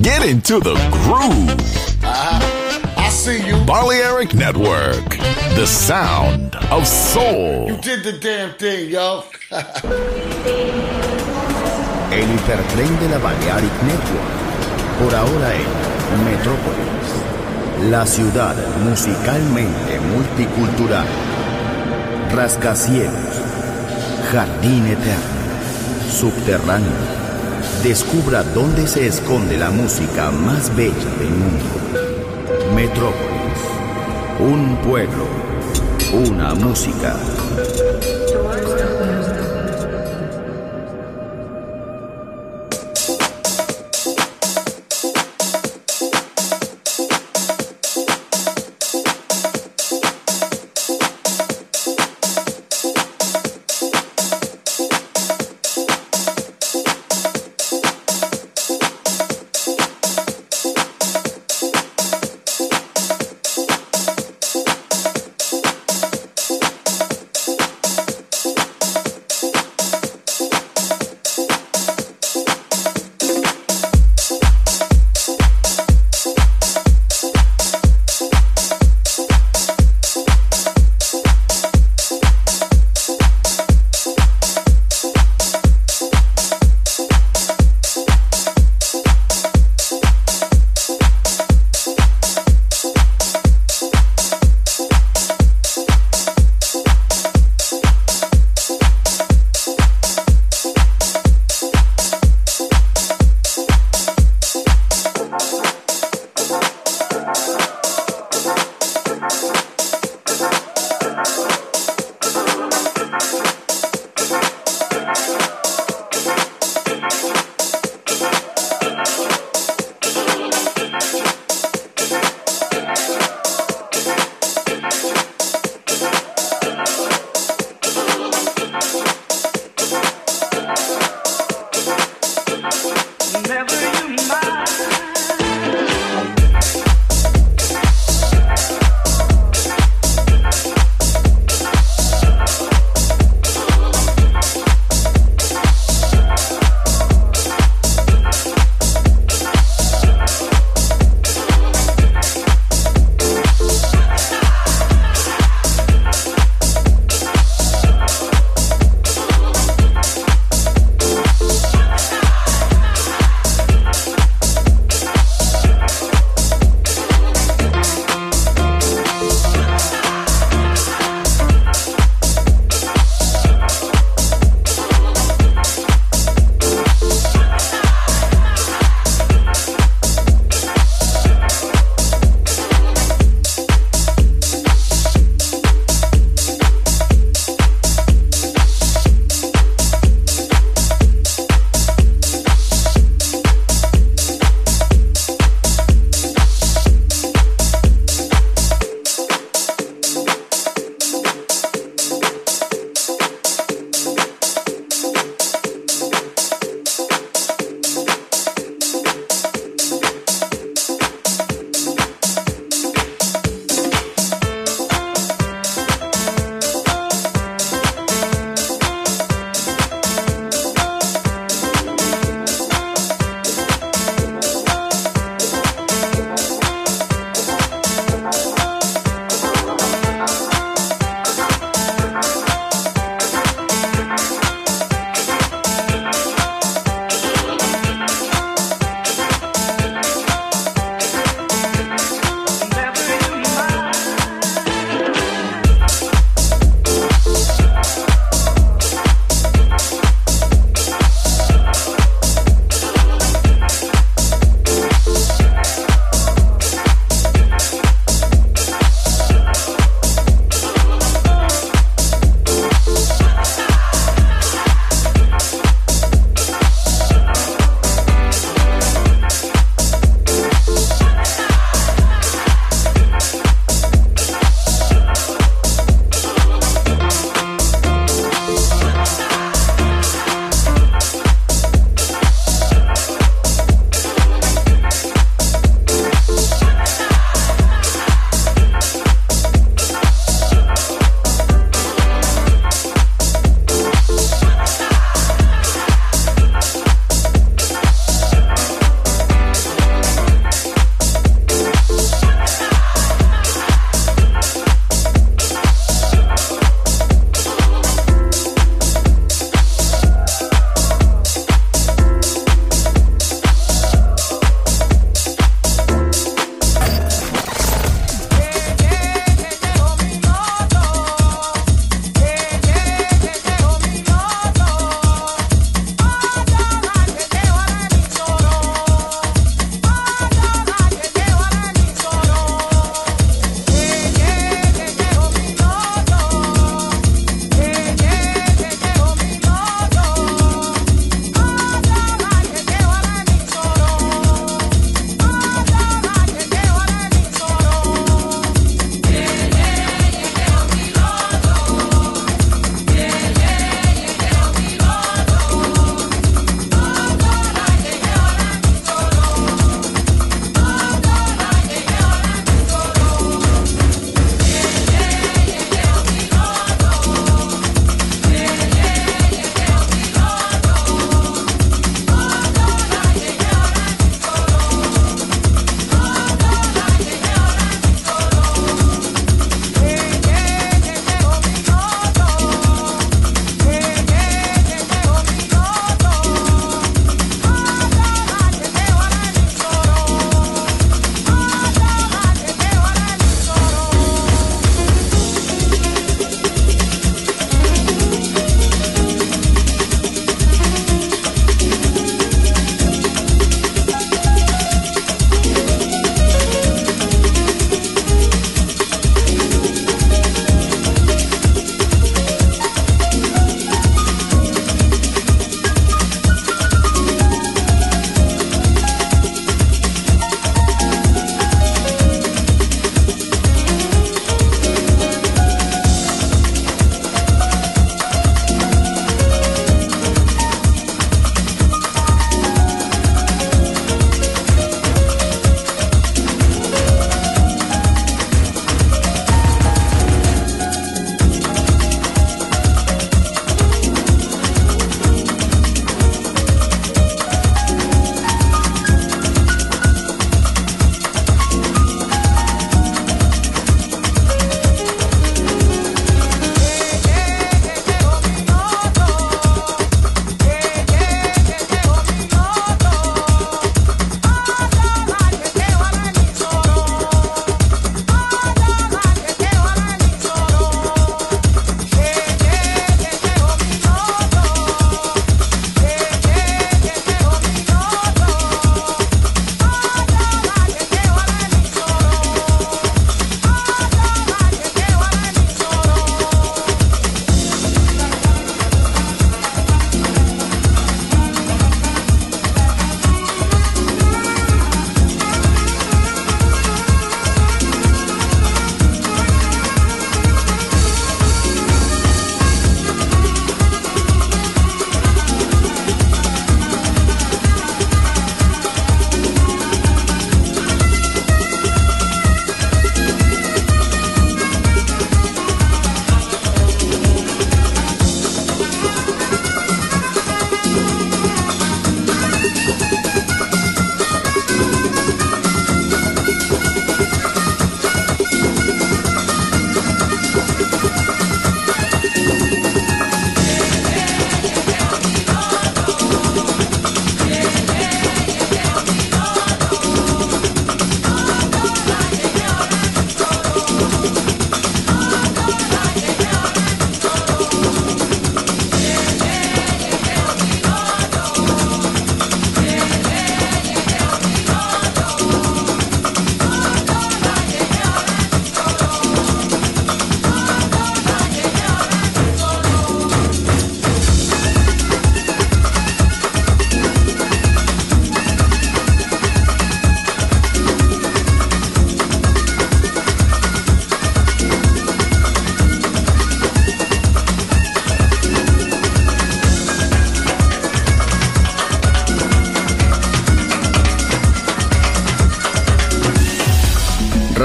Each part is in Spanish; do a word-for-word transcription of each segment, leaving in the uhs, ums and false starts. Get into the groove. Uh, I see you. Balearic Network, the sound of soul. You did the damn thing, yo. El hipertren de la Balearic Network. Por ahora en Metrópolis, la ciudad musicalmente multicultural. Rascacielos, jardín eterno, subterráneo. Descubra dónde se esconde la música más bella del mundo. Metrópolis. Un pueblo. Una música.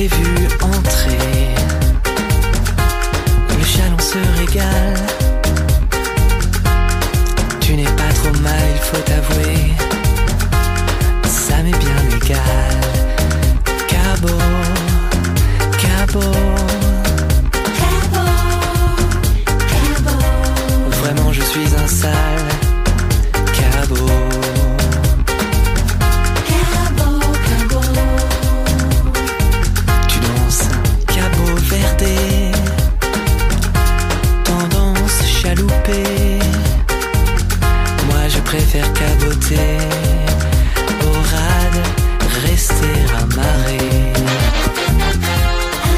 t'ai vu entrer. Le chaland se régale. Tu n'es pas trop mal, il faut t'avouer. Ça m'est bien égal. Cabot, cabot, cabot, cabot. Vraiment, je suis un sale cabot. Moi je préfère caboter, au rade, rester amarré.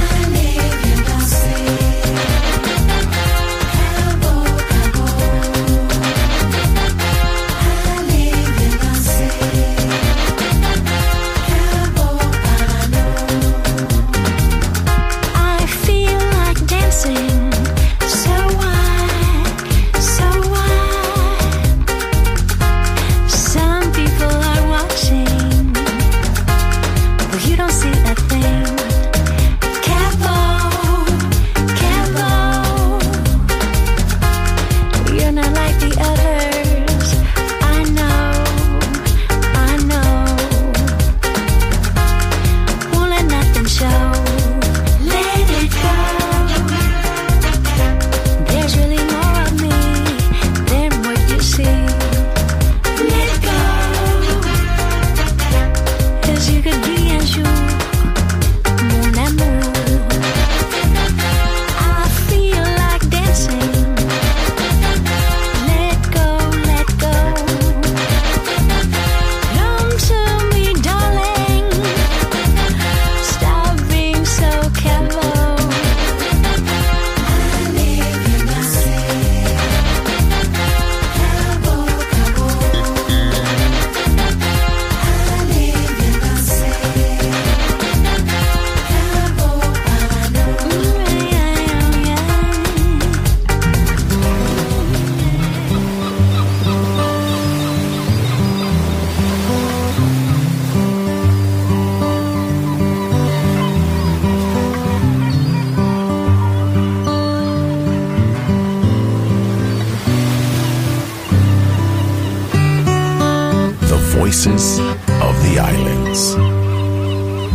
Allez viens danser, cabot, cabot. Allez viens danser, cabot, cabot. I feel like dancing.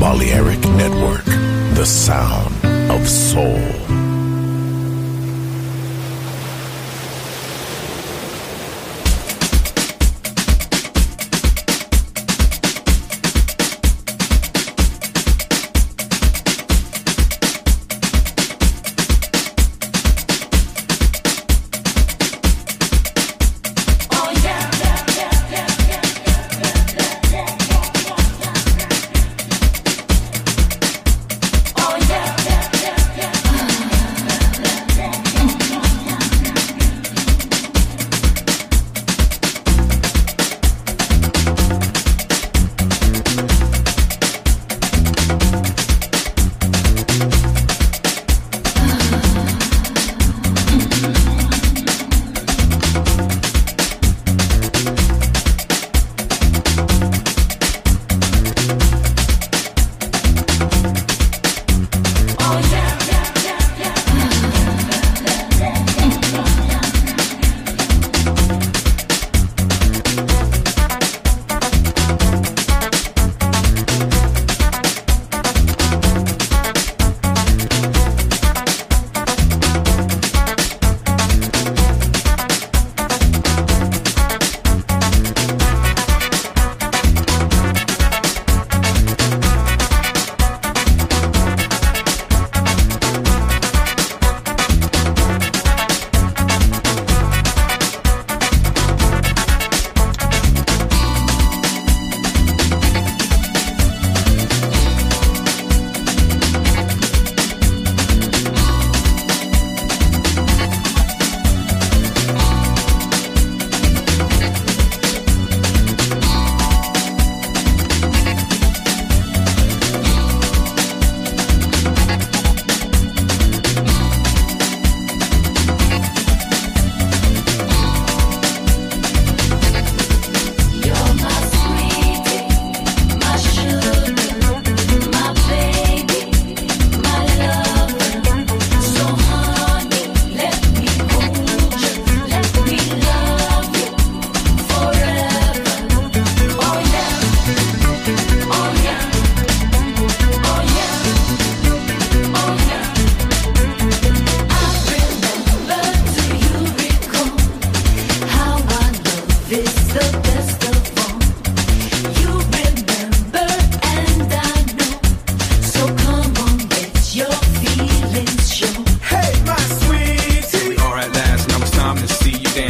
Balearic Network, the sound of soul.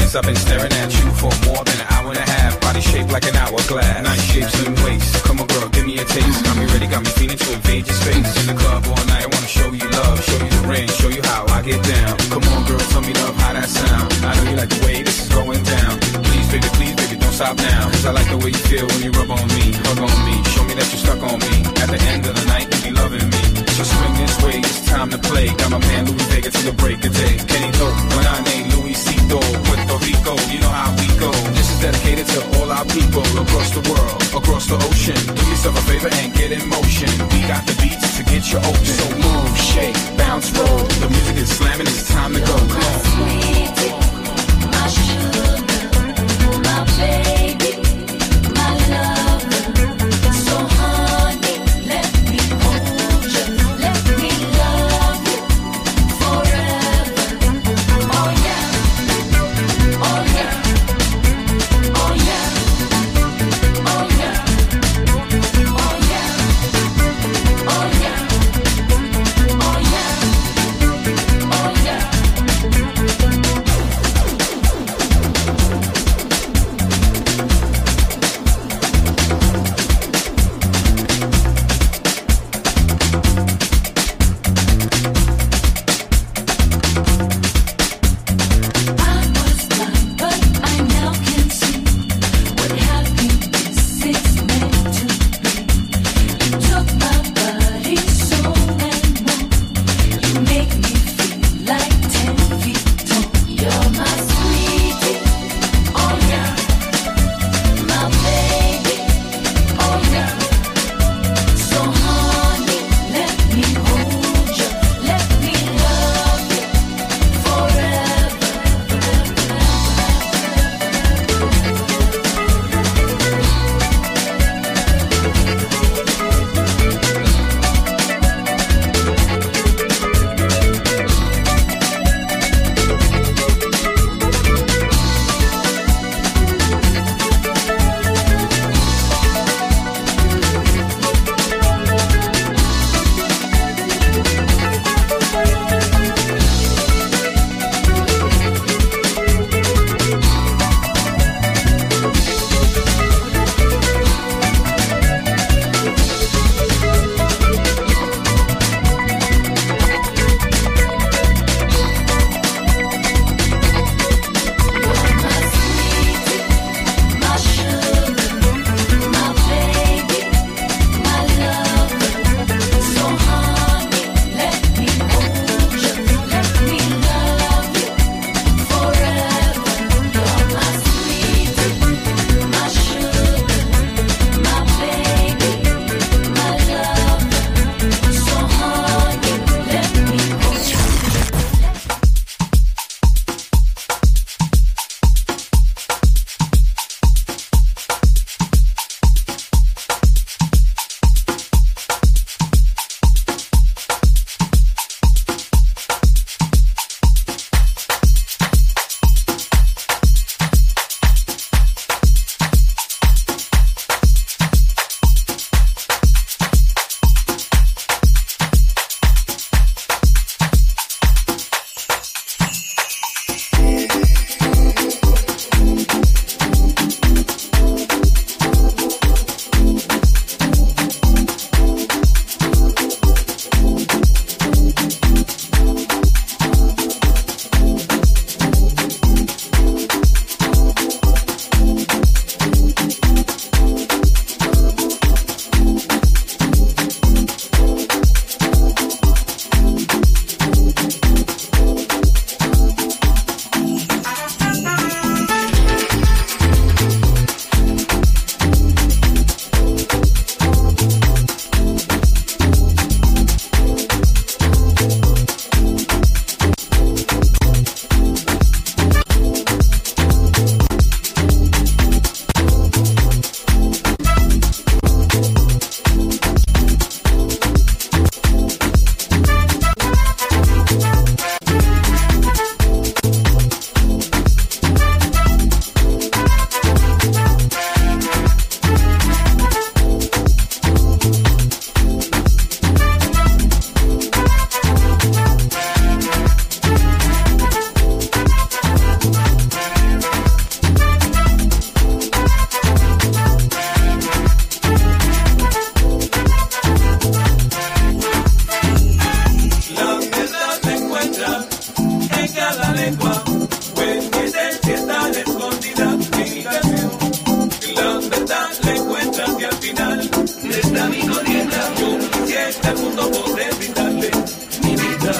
eyes. I've been staring at you for more than an hour and a half. Body shaped like an hourglass. Nice shapes and waist. Come on, girl, give me a taste. Got me ready, got me feeling to invade your space. In the club all night, I wanna show you love, show you the ring, show you how I get down. Come on, girl, tell me love how that sound. I know you like the way this is going down. Please, baby, please, baby, don't stop now. 'Cause I like the way you feel when you rub on me, hug on me, show me that you stuck on me. At the end of the night, you be loving me. So swing this way, it's time to play. Got my man Louis Vega till the break of day. Kenny Doe, when I name Luisito, Puerto Rico, you know how we go. This is dedicated to all our people across the world, across the ocean. Do yourself a favor and get in motion. We got the beats to get you open. So move, shake, bounce, roll. The music is slamming, it's time to go. Come on. My sugar, my baby, my love. Thank you. este mundo podré brindarle mi vida.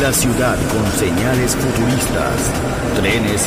La ciudad con señales futuristas, trenes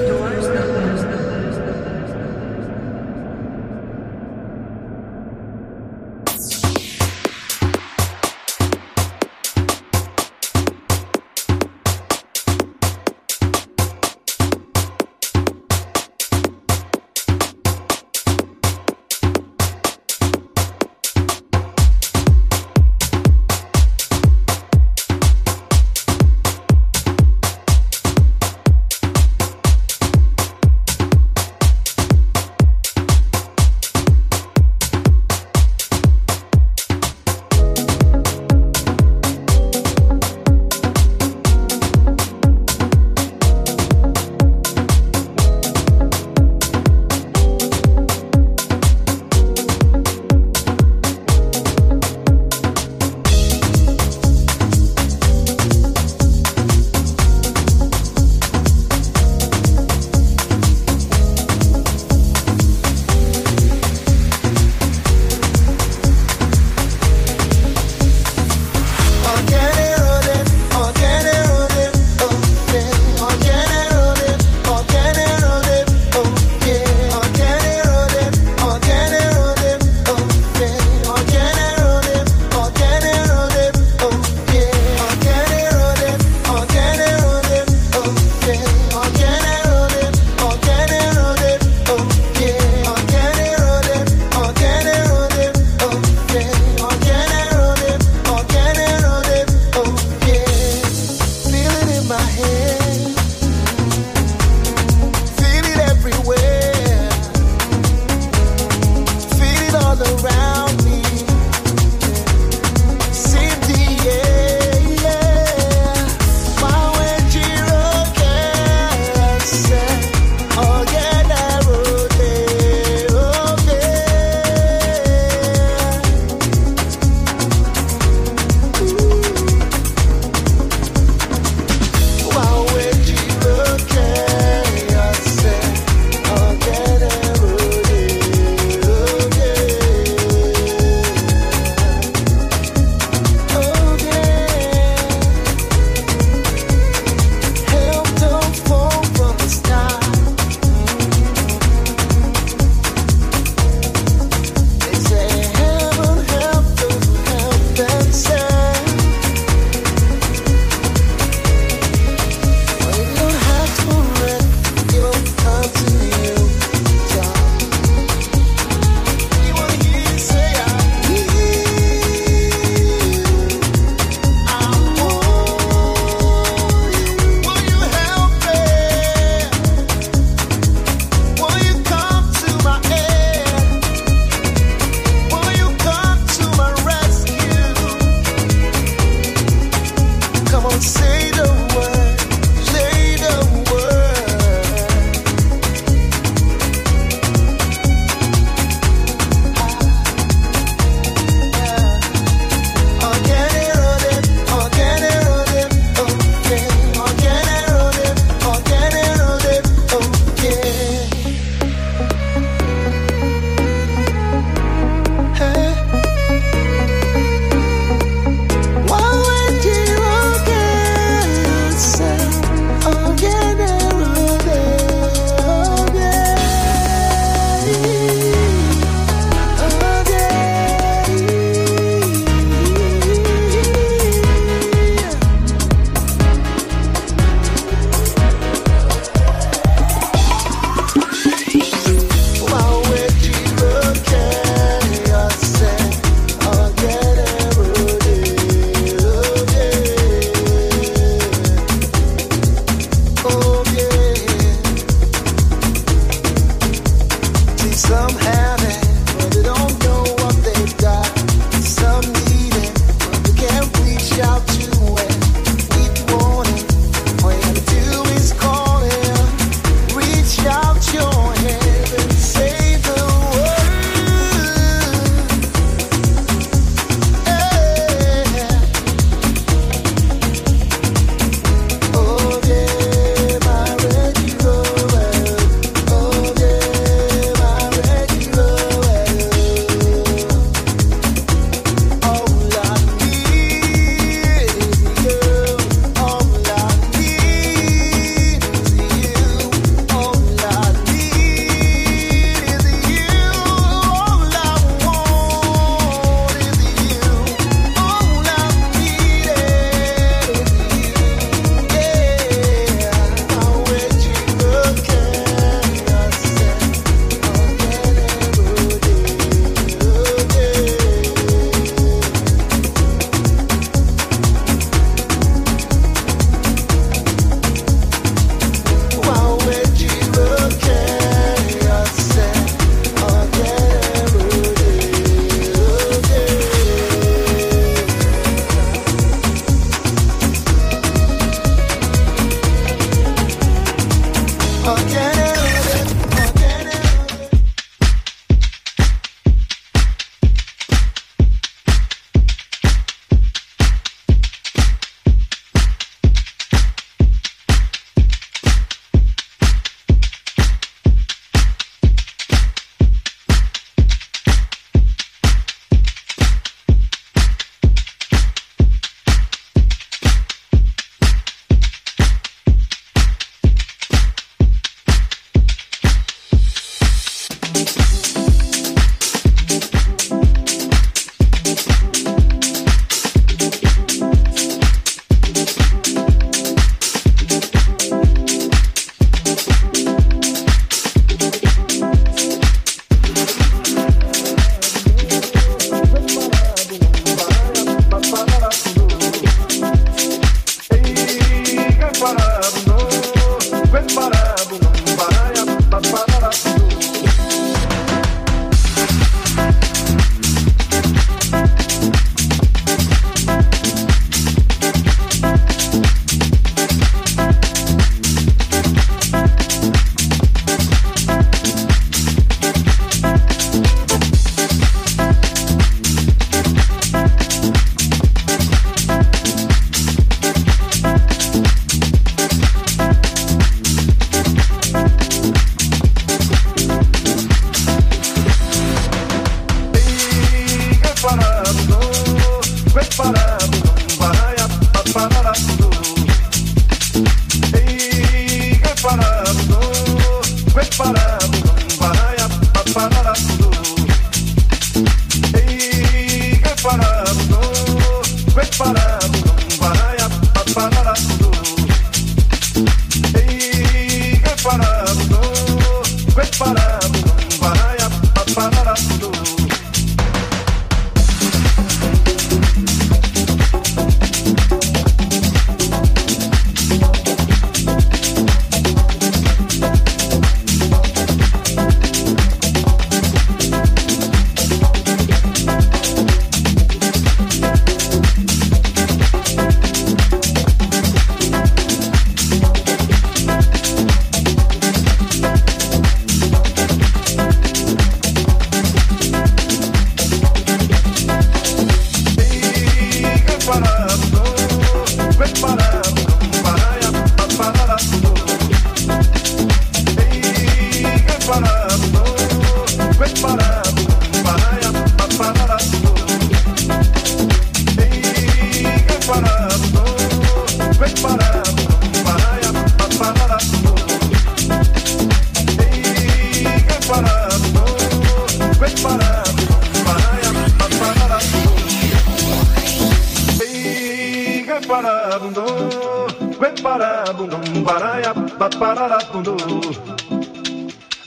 pararabundo,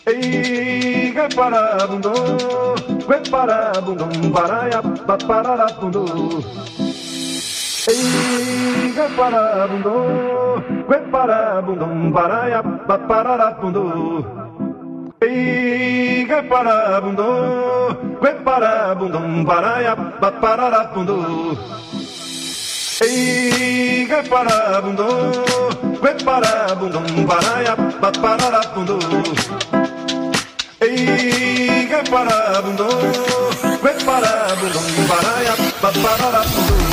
ei que parabundo, que parabundo, paraya pararabundo, ei que parabundo, que parabundo, paraya pararabundo. Ei, que parabundo, que parabundo, paraya, pararabundo. Ei, que parabundo, que parabundo, paraya, pararabundo. Ei, que parabundo, que parabundo, paraya, pararabundo.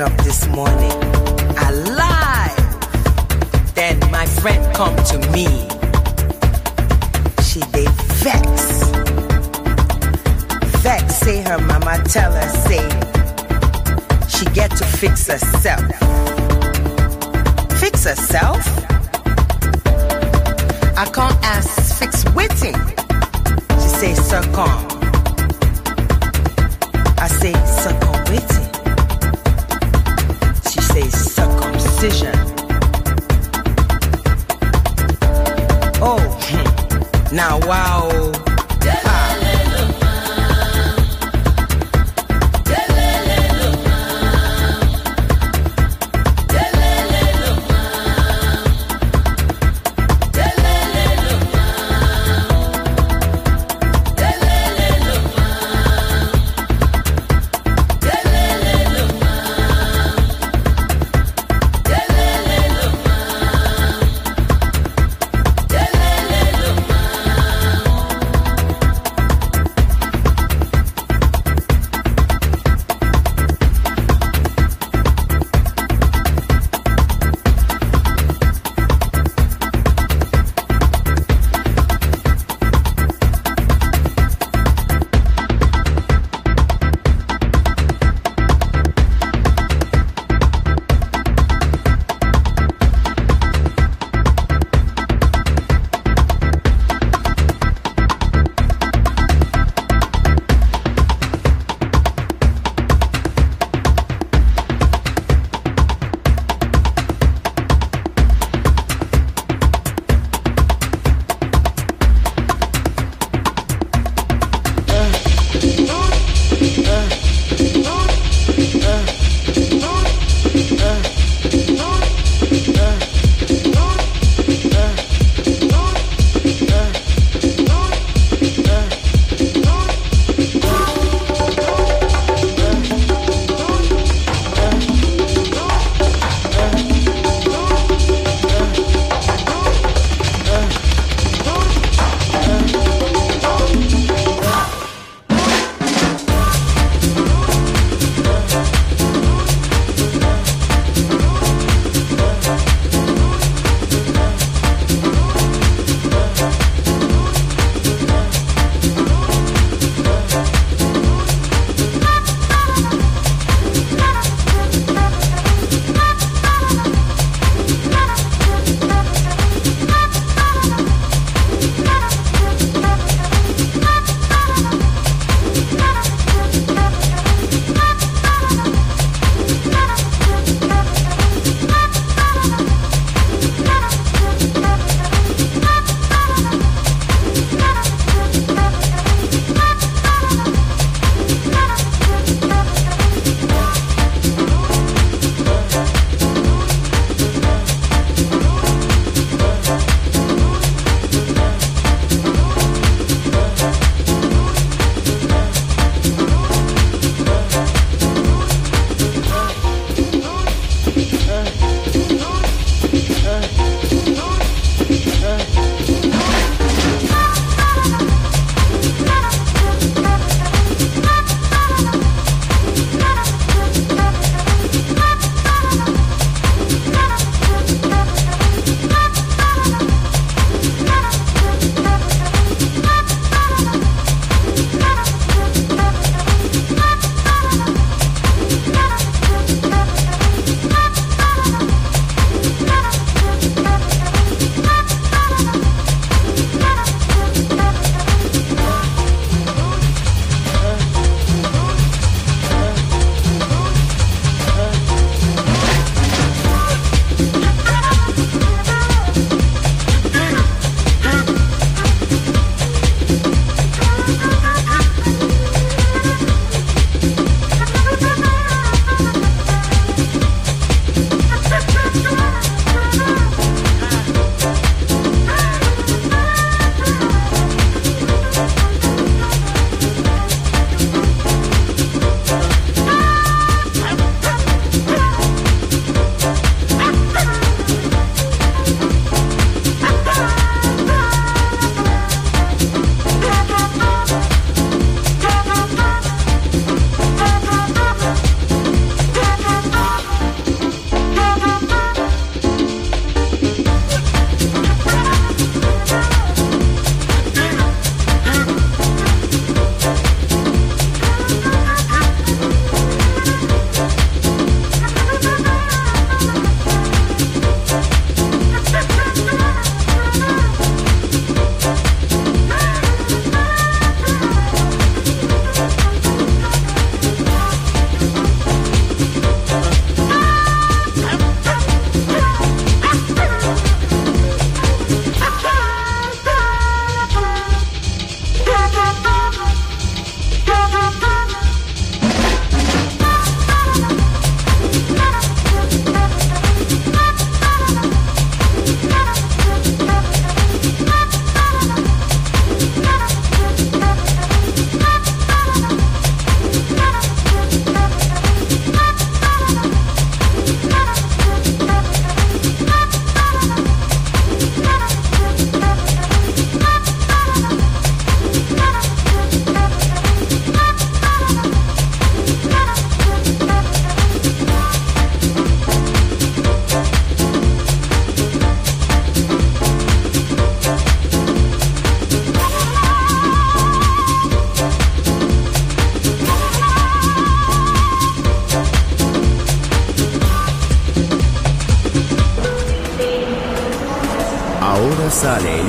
get up this morning alive. Then my friend come to me. She dey vex. Vex, say her mama tell her, say, she get to fix herself. Fix herself? I can't ask, fix waiting. She say, sir, come. I say, circumventing. She says circumcision. Oh, hmm. Now wow.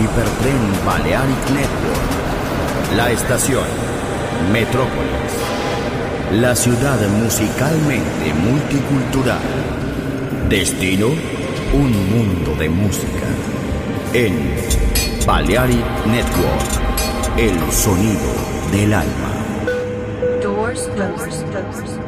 Hipertren Balearic Network. La estación Metrópolis. La ciudad musicalmente multicultural. Destino, un mundo de música. En Balearic Network, el sonido del alma. Doors, doors, doors.